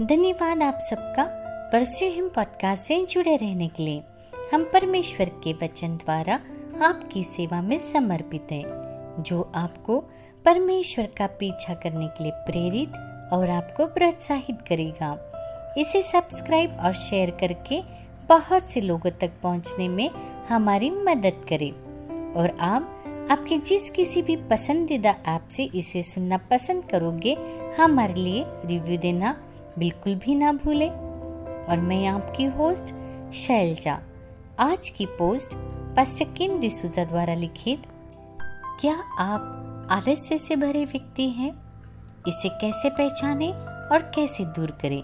धन्यवाद आप सबका परस्यू हिम पॉडकास्ट से जुड़े रहने के लिए। हम परमेश्वर के वचन द्वारा आपकी सेवा में समर्पित हैं, जो आपको परमेश्वर का पीछा करने के लिए प्रेरित और आपको प्रोत्साहित करेगा। इसे सब्सक्राइब और शेयर करके बहुत से लोगों तक पहुंचने में हमारी मदद करें। और आप आपके जिस किसी भी पसंदीदा ऐप से इसे सुनना पसंद करोगे, हमारे लिए रिव्यू देना बिल्कुल भी ना भूलें। और मैं आपकी होस्ट शैलजा, आज की पोस्ट पस्कम डिसूजा द्वारा लिखित, क्या आप आलस्य से भरे व्यक्ति हैं? इसे कैसे पहचानें और कैसे दूर करें,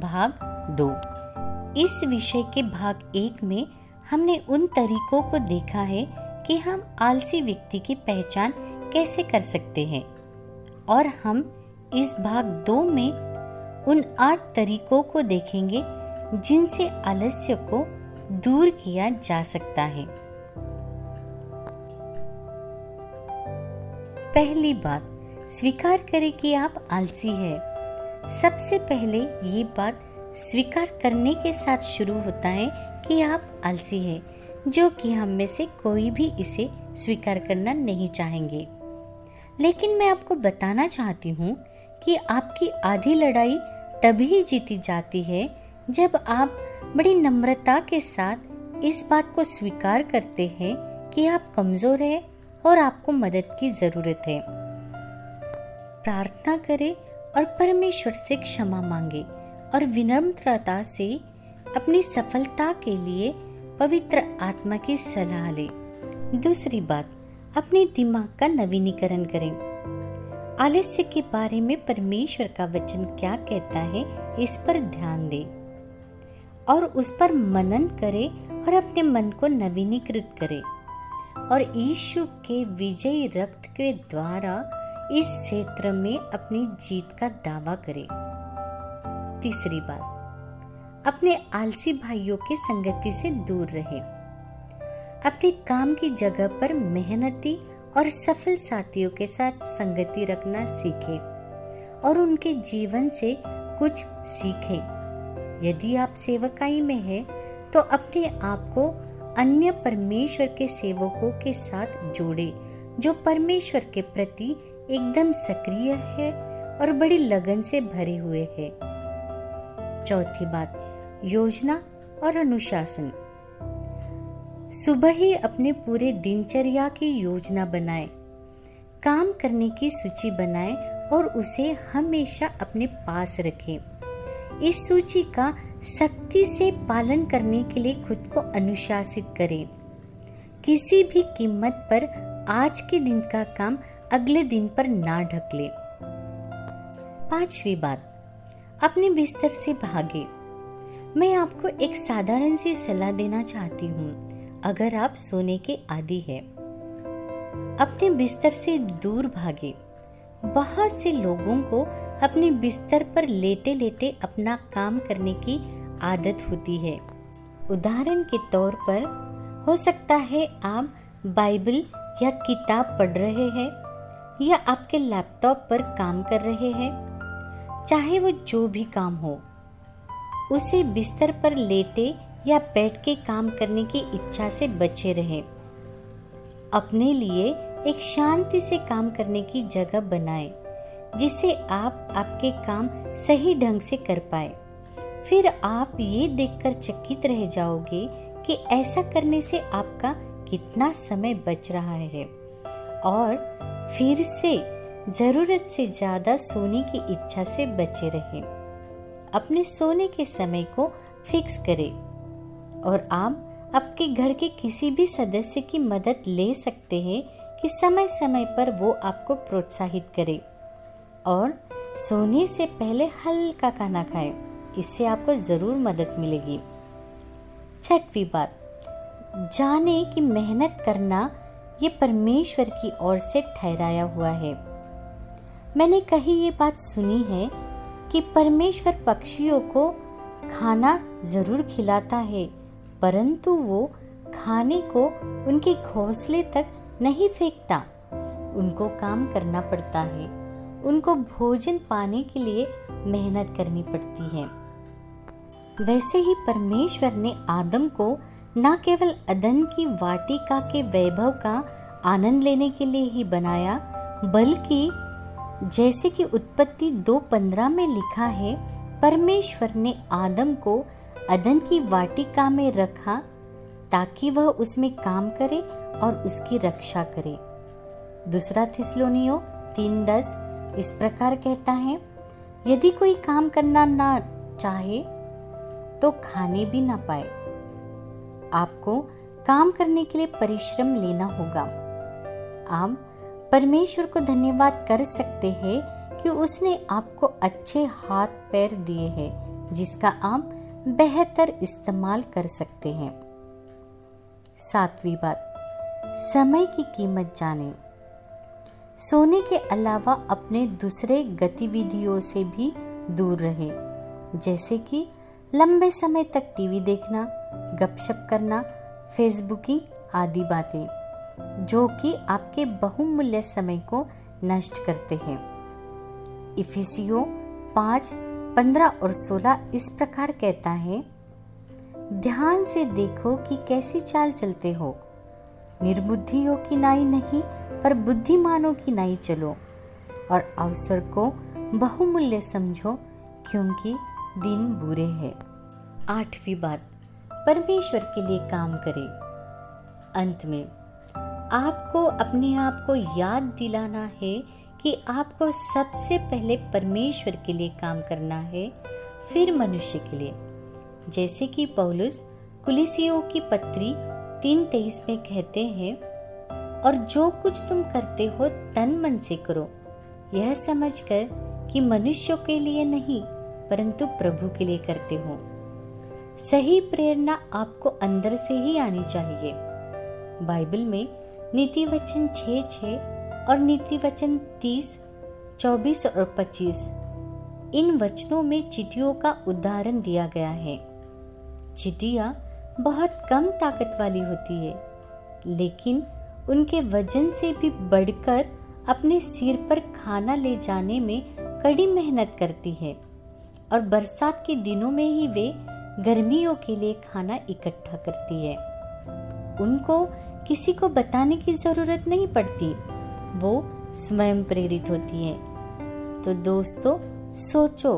भाग 2। इस विषय के भाग 1 में हमने उन तरीकों को देखा है कि हम आलसी व्यक्ति की पहचान कैसे कर सकते हैं, और हम इस भाग 2 में उन 8 तरीकों को देखेंगे जिनसे आलस्य को दूर किया जा सकता है। पहली बात, स्वीकार करें कि आप आलसी हैं। सबसे पहले ये बात स्वीकार करने के साथ शुरू होता है कि आप आलसी हैं, जो कि हम में से कोई भी इसे स्वीकार करना नहीं चाहेंगे। लेकिन मैं आपको बताना चाहती हूँ कि आपकी आधी लड़ाई तभी जीती जाती है जब आप बड़ी नम्रता के साथ इस बात को स्वीकार करते हैं कि आप कमजोर हैं और आपको मदद की जरूरत है। प्रार्थना करें और परमेश्वर से क्षमा मांगे और विनम्रता से अपनी सफलता के लिए पवित्र आत्मा की सलाह लें। दूसरी बात, अपने दिमाग का नवीनीकरण करें। आलस्य के बारे में परमेश्वर का वचन क्या कहता है, इस पर ध्यान दें और उस पर मनन करें और अपने मन को नवीनीकृत करें, और यीशु के विजयी रक्त के द्वारा इस क्षेत्र में अपनी जीत का दावा करें। तीसरी बात, अपने आलसी भाइयों की संगति से दूर रहें। अपने काम की जगह पर मेहनती और सफल साथियों के साथ संगति रखना सीखें और उनके जीवन से कुछ सीखें। यदि आप सेवकाई में हैं, तो अपने आप को अन्य परमेश्वर के सेवकों के साथ जोड़ें, जो परमेश्वर के प्रति एकदम सक्रिय है और बड़ी लगन से भरे हुए हैं। चौथी बात, योजना और अनुशासन। सुबह ही अपने पूरे दिनचर्या की योजना बनाएं, काम करने की सूची बनाएं और उसे हमेशा अपने पास रखें। इस सूची का सख्ती से पालन करने के लिए खुद को अनुशासित करें। किसी भी कीमत पर आज के दिन का काम अगले दिन पर ना ढकले। पांचवी बात, अपने बिस्तर से भागे। मैं आपको एक साधारण सी सलाह देना चाहती हूँ, अगर आप सोने के आदी हैं। अपने बिस्तर से दूर भागे। बहुत से लोगों को अपने बिस्तर पर लेटे लेटे अपना काम करने की आदत होती है। उदाहरण के तौर पर, हो सकता है आप बाइबल या किताब पढ़ रहे हैं या आपके लैपटॉप पर काम कर रहे हैं। चाहे वो जो भी काम हो, उसे बिस्तर पर लेटे या बैठ के काम करने की इच्छा से बचे रहें। अपने लिए एक शांति से काम करने की जगह बनाएं, जिससे आप आपके काम सही ढंग से कर पाए। फिर आप ये देखकर चकित रह जाओगे कि ऐसा करने से आपका कितना समय बच रहा है, और फिर से जरूरत से ज़्यादा सोने की इच्छा से बचे रहें। अपने सोने के समय को फिक्स करें, और आप आपके घर के किसी भी सदस्य की मदद ले सकते हैं कि समय समय पर वो आपको प्रोत्साहित करे, और सोने से पहले हल्का खाना खाएं। इससे आपको ज़रूर मदद मिलेगी। छठवीं बात, जाने कि मेहनत करना ये परमेश्वर की ओर से ठहराया हुआ है। मैंने कहीं ये बात सुनी है कि परमेश्वर पक्षियों को खाना ज़रूर खिलाता है, परंतु वो खाने को उनके घोंसले तक नहीं फेंकता। उनको काम करना पड़ता है उनको भोजन पाने के लिए मेहनत करनी पड़ती है। वैसे ही परमेश्वर ने आदम को न केवल अदन की वाटिका के वैभव का आनंद लेने के लिए ही बनाया, बल्कि जैसे कि उत्पत्ति 2:15 में लिखा है, परमेश्वर ने आदम को अदन की वाटिका में रखा ताकि वह उसमें काम करे और उसकी रक्षा करे। 2 थिस्सलुनीयों 3:10 इस प्रकार कहता है, यदि कोई काम करना ना चाहे तो खाने भी ना पाए। आपको काम करने के लिए परिश्रम लेना होगा। आप परमेश्वर को धन्यवाद कर सकते हैं कि उसने आपको अच्छे हाथ पैर दिए हैं, जिसका आप बेहतर इस्तेमाल कर सकते हैं। 7वीं बात, समय की कीमत जानें। सोने के अलावा अपने दूसरे गतिविधियों से भी दूर रहें, जैसे कि लंबे समय तक टीवी देखना, गपशप करना, फेसबुकिंग आदि बातें, जो कि आपके बहुमूल्य समय को नष्ट करते हैं। इफिसियों 5:15-16 इस प्रकार कहता है, ध्यान से देखो कि कैसी चाल चलते हो, निर्बुद्धियों की नाई नहीं पर बुद्धिमानों की नाई चलो, और अवसर को बहुमूल्य समझो क्योंकि दिन बुरे हैं। 8वीं बात, परमेश्वर के लिए काम करें। अंत में आपको अपने आप को याद दिलाना है कि आपको सबसे पहले परमेश्वर के लिए काम करना है, फिर मनुष्य के लिए। जैसे कि पौलुस कुलिसियों की पत्री 3:23 में कहते हैं, और जो कुछ तुम करते हो तन मन से करो, यह समझकर कि मनुष्यों के लिए नहीं परंतु प्रभु के लिए करते हो। सही प्रेरणा आपको अंदर से ही आनी चाहिए। बाइबल में नीतिवचन 6:6 और नीतिवचन 30:24 और 25 इन वचनों में चींटियों का उदाहरण दिया गया है। चींटियां बहुत कम ताकत वाली होती है, लेकिन उनके वजन से भी बढ़कर अपने सिर पर खाना ले जाने में कड़ी मेहनत करती है, और बरसात के दिनों में ही वे गर्मियों के लिए खाना इकट्ठा करती है। उनको किसी को बताने की जरूरत नहीं पड़ती, वो स्वयं प्रेरित होती है। तो दोस्तों, सोचो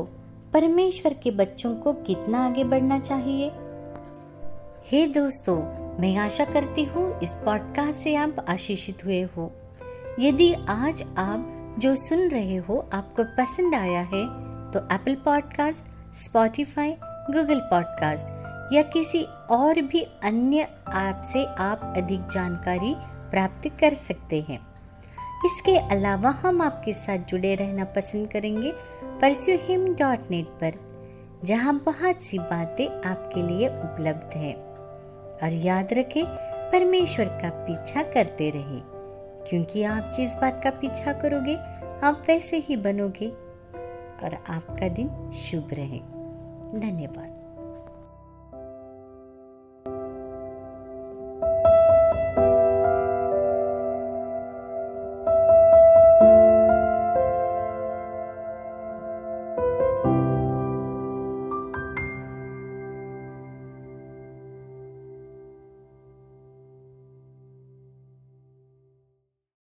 परमेश्वर के बच्चों को कितना आगे बढ़ना चाहिए। हे दोस्तों, मैं आशा करती हूँ इस पॉडकास्ट से आप आशीषित हुए हो। यदि आज आप जो सुन रहे हो आपको पसंद आया है तो Apple podcast, Spotify, Google podcast या किसी और भी अन्य ऐप से आप अधिक जानकारी प्राप्त कर सकते हैं। इसके अलावा हम आपके साथ जुड़े रहना पसंद करेंगे pursuehim.net पर, जहां बहुत सी बातें आपके लिए उपलब्ध है। और याद रखें, परमेश्वर का पीछा करते रहें, क्योंकि आप जिस बात का पीछा करोगे आप वैसे ही बनोगे। और आपका दिन शुभ रहे। धन्यवाद।